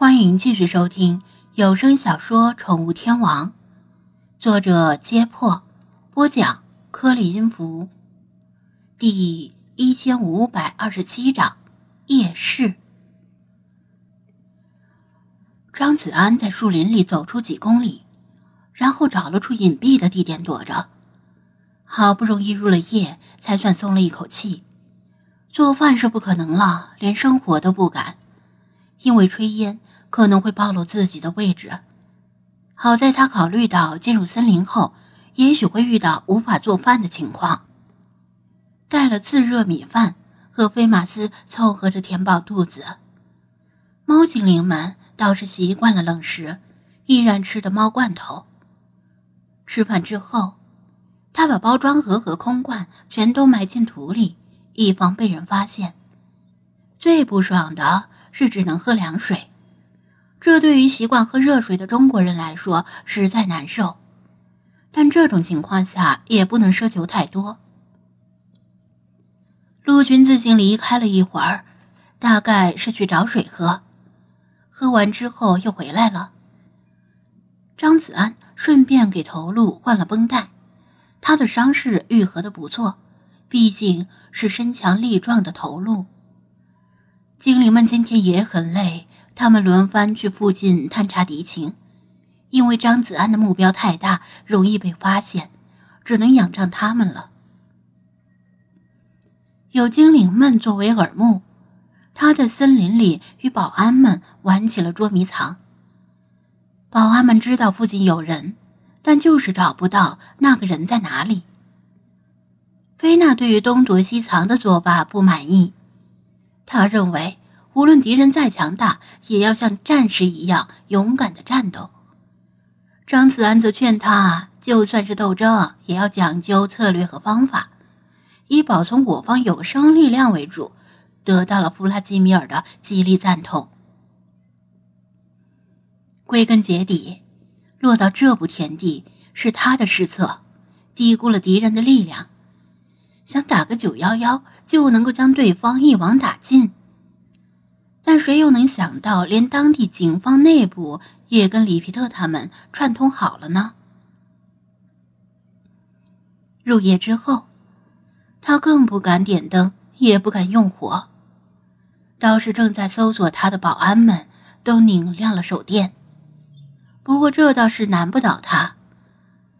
欢迎继续收听有声小说《宠物天王》，作者揭破，播讲颗粒音符，第1527章夜市。张子安在树林里走出几公里，然后找了处隐蔽的地点躲着，好不容易入了夜，才算松了一口气。做饭是不可能了，连生火都不敢，因为炊烟可能会暴露自己的位置。好在他考虑到进入森林后也许会遇到无法做饭的情况，带了自热米饭和飞马丝凑合着填饱肚子。猫精灵们倒是习惯了冷食，依然吃的猫罐头。吃饭之后，他把包装盒和空罐全都埋进土里，以防被人发现。最不爽的是只能喝凉水，这对于习惯喝热水的中国人来说实在难受，但这种情况下也不能奢求太多。陆军自行离开了一会儿，大概是去找水喝，喝完之后又回来了。张子安顺便给头鹿换了绷带，他的伤势愈合得不错，毕竟是身强力壮的头鹿。精灵们今天也很累，他们轮番去附近探查敌情，因为张子安的目标太大，容易被发现，只能仰仗他们了。有精灵们作为耳目，他在森林里与保安们玩起了捉迷藏。保安们知道附近有人，但就是找不到那个人在哪里。菲娜对于东躲西藏的做法不满意，他认为无论敌人再强大，也要像战士一样勇敢的战斗。张子安则劝他，就算是斗争，也要讲究策略和方法，以保存我方有生力量为主，得到了弗拉基米尔的极力赞同。归根结底，落到这步田地是他的失策，低估了敌人的力量，想打个911就能够将对方一网打尽。但谁又能想到，连当地警方内部也跟里皮特他们串通好了呢？入夜之后，他更不敢点灯，也不敢用火，倒是正在搜索他的保安们都拧亮了手电。不过这倒是难不倒他，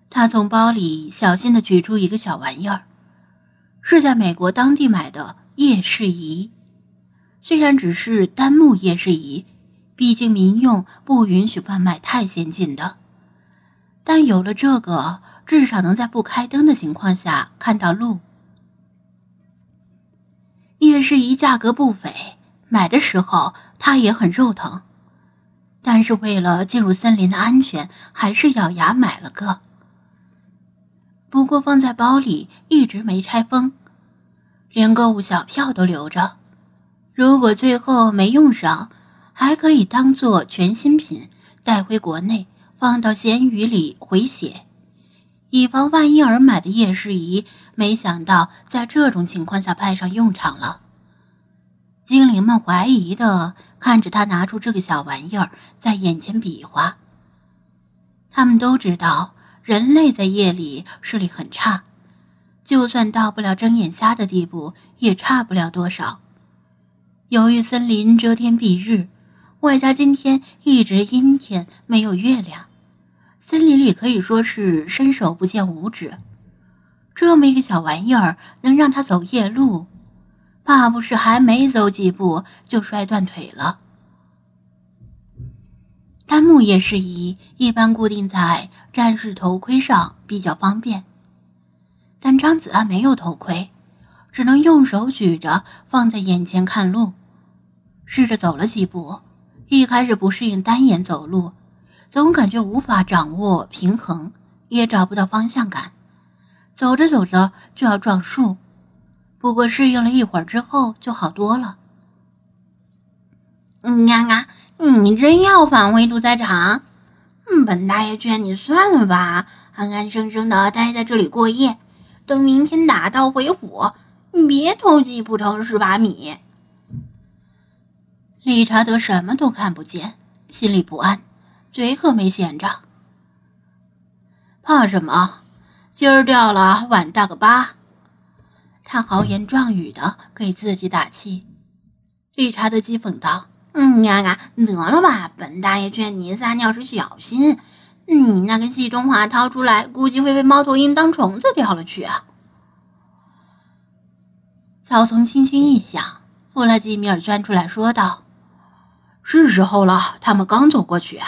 他从包里小心地取出一个小玩意儿，是在美国当地买的夜视仪，虽然只是单目夜视仪，毕竟民用不允许贩卖太先进的，但有了这个，至少能在不开灯的情况下看到路。夜视仪价格不菲，买的时候它也很肉疼，但是为了进入森林的安全，还是咬牙买了个。不过放在包里一直没拆封，连购物小票都留着，如果最后没用上，还可以当做全新品带回国内，放到闲鱼里回血，以防万一而买的夜视仪没想到在这种情况下派上用场了。精灵们怀疑的看着他拿出这个小玩意儿在眼前比划，他们都知道人类在夜里视力很差，就算到不了睁眼瞎的地步，也差不了多少。由于森林遮天蔽日，外加今天一直阴天没有月亮，森林里可以说是伸手不见五指。这么一个小玩意儿能让他走夜路，怕不是还没走几步就摔断腿了。单目夜视仪一般固定在战士头盔上比较方便，但张子安没有头盔，只能用手举着放在眼前看路。试着走了几步，一开始不适应单眼走路，总感觉无法掌握平衡，也找不到方向感，走着走着就要撞树。不过适应了一会儿之后就好多了。你真要返回屠宰场？本大爷劝你算了吧，安安生生的待在这里过夜，等明天打道回府，你别偷鸡不成蚀把米。理查德什么都看不见，心里不安，嘴可没闲着。怕什么？今儿掉了碗大个疤。他豪言壮语的给自己打气。绿茶的讥讽道：“得了吧，本大爷劝你撒尿时小心，你那根细中华掏出来，估计会被猫头鹰当虫子叼了去啊。”曹从轻轻一响，弗拉基米尔钻出来说道：“是时候了，他们刚走过去。”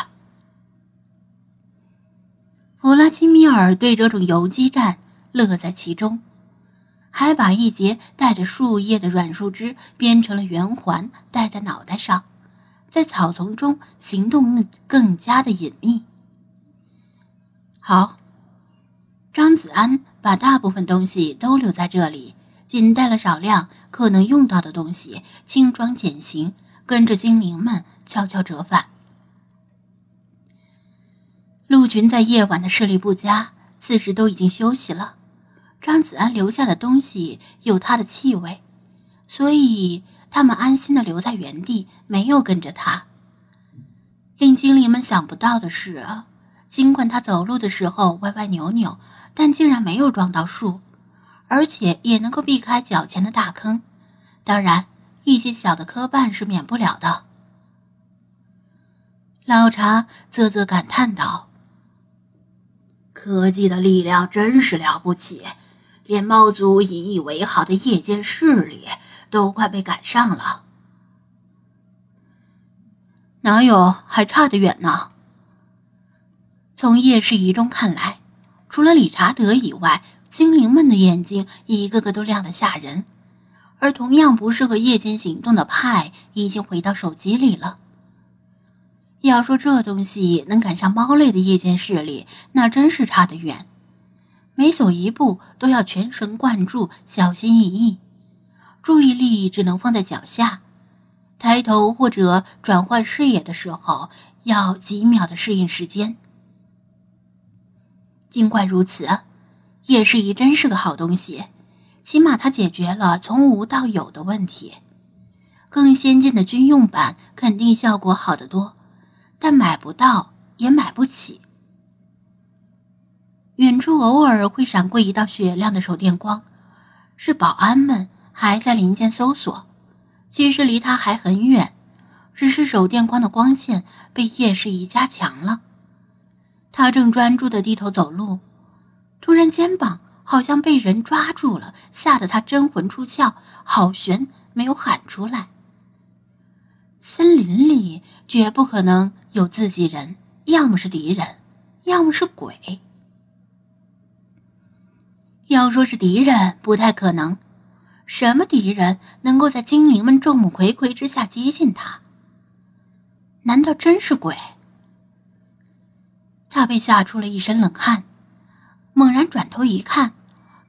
弗拉基米尔对这种游击战乐在其中，还把一节带着树叶的软树枝编成了圆环戴在脑袋上，在草丛中行动更加的隐秘。好，张子安把大部分东西都留在这里，仅带了少量可能用到的东西，轻装简行，跟着精灵们悄悄折返。鹿群在夜晚的视力不佳，此时都已经休息了。张子安留下的东西有他的气味，所以他们安心地留在原地，没有跟着他。令精灵们想不到的是，尽管他走路的时候歪歪扭扭，但竟然没有撞到树，而且也能够避开脚前的大坑。当然，一些小的磕绊是免不了的。老茶啧啧感叹道：“科技的力量真是了不起，连猫族引以为豪的夜间视力都快被赶上了。”“哪有，还差得远呢。”从夜视仪中看来，除了理查德以外，精灵们的眼睛一个个都亮得吓人，而同样不适合夜间行动的派已经回到手机里了。要说这东西能赶上猫类的夜间视力，那真是差得远，每走一步都要全神贯注，小心翼翼，注意力只能放在脚下，抬头或者转换视野的时候要几秒的适应时间。尽管如此，夜视仪真是个好东西，起码它解决了从无到有的问题。更先进的军用版肯定效果好得多，但买不到也买不起。远处偶尔会闪过一道雪亮的手电光，是保安们还在林间搜索，其实离它还很远，只是手电光的光线被夜视仪加强了。他正专注地低头走路，突然肩膀好像被人抓住了，吓得他真魂出窍，好悬，没有喊出来。森林里绝不可能有自己人，要么是敌人，要么是鬼。要说是敌人，不太可能，什么敌人能够在精灵们众目睽睽之下接近他？难道真是鬼？他被吓出了一身冷汗，猛然转头一看，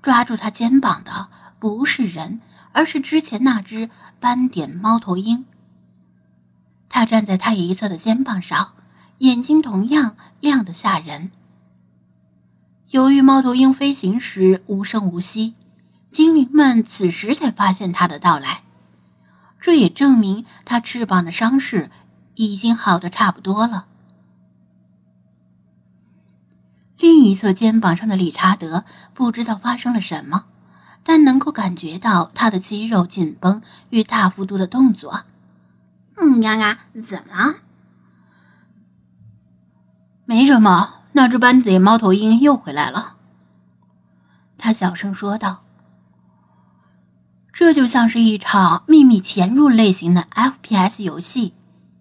抓住他肩膀的不是人，而是之前那只斑点猫头鹰。他站在他一侧的肩膀上，眼睛同样亮得吓人。由于猫头鹰飞行时无声无息，精灵们此时才发现他的到来，这也证明他翅膀的伤势已经好得差不多了。另一侧肩膀上的理查德不知道发生了什么，但能够感觉到他的肌肉紧绷与大幅度的动作。怎么了？没什么，那只斑嘴猫头鹰又回来了。他小声说道。这就像是一场秘密潜入类型的 FPS 游戏，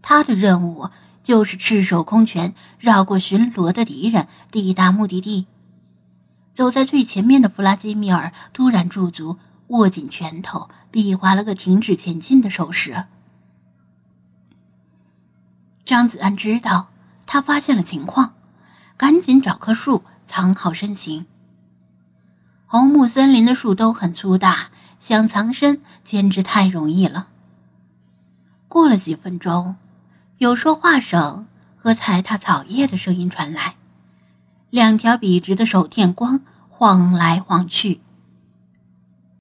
他的任务就是赤手空拳绕过巡逻的敌人，抵达目的地。走在最前面的弗拉基米尔突然驻足，握紧拳头，比划了个停止前进的手势。张子安知道他发现了情况，赶紧找棵树藏好身形。红木森林的树都很粗大，想藏身简直太容易了。过了几分钟，有说话声和踩踏草叶的声音传来，两条笔直的手电光晃来晃去。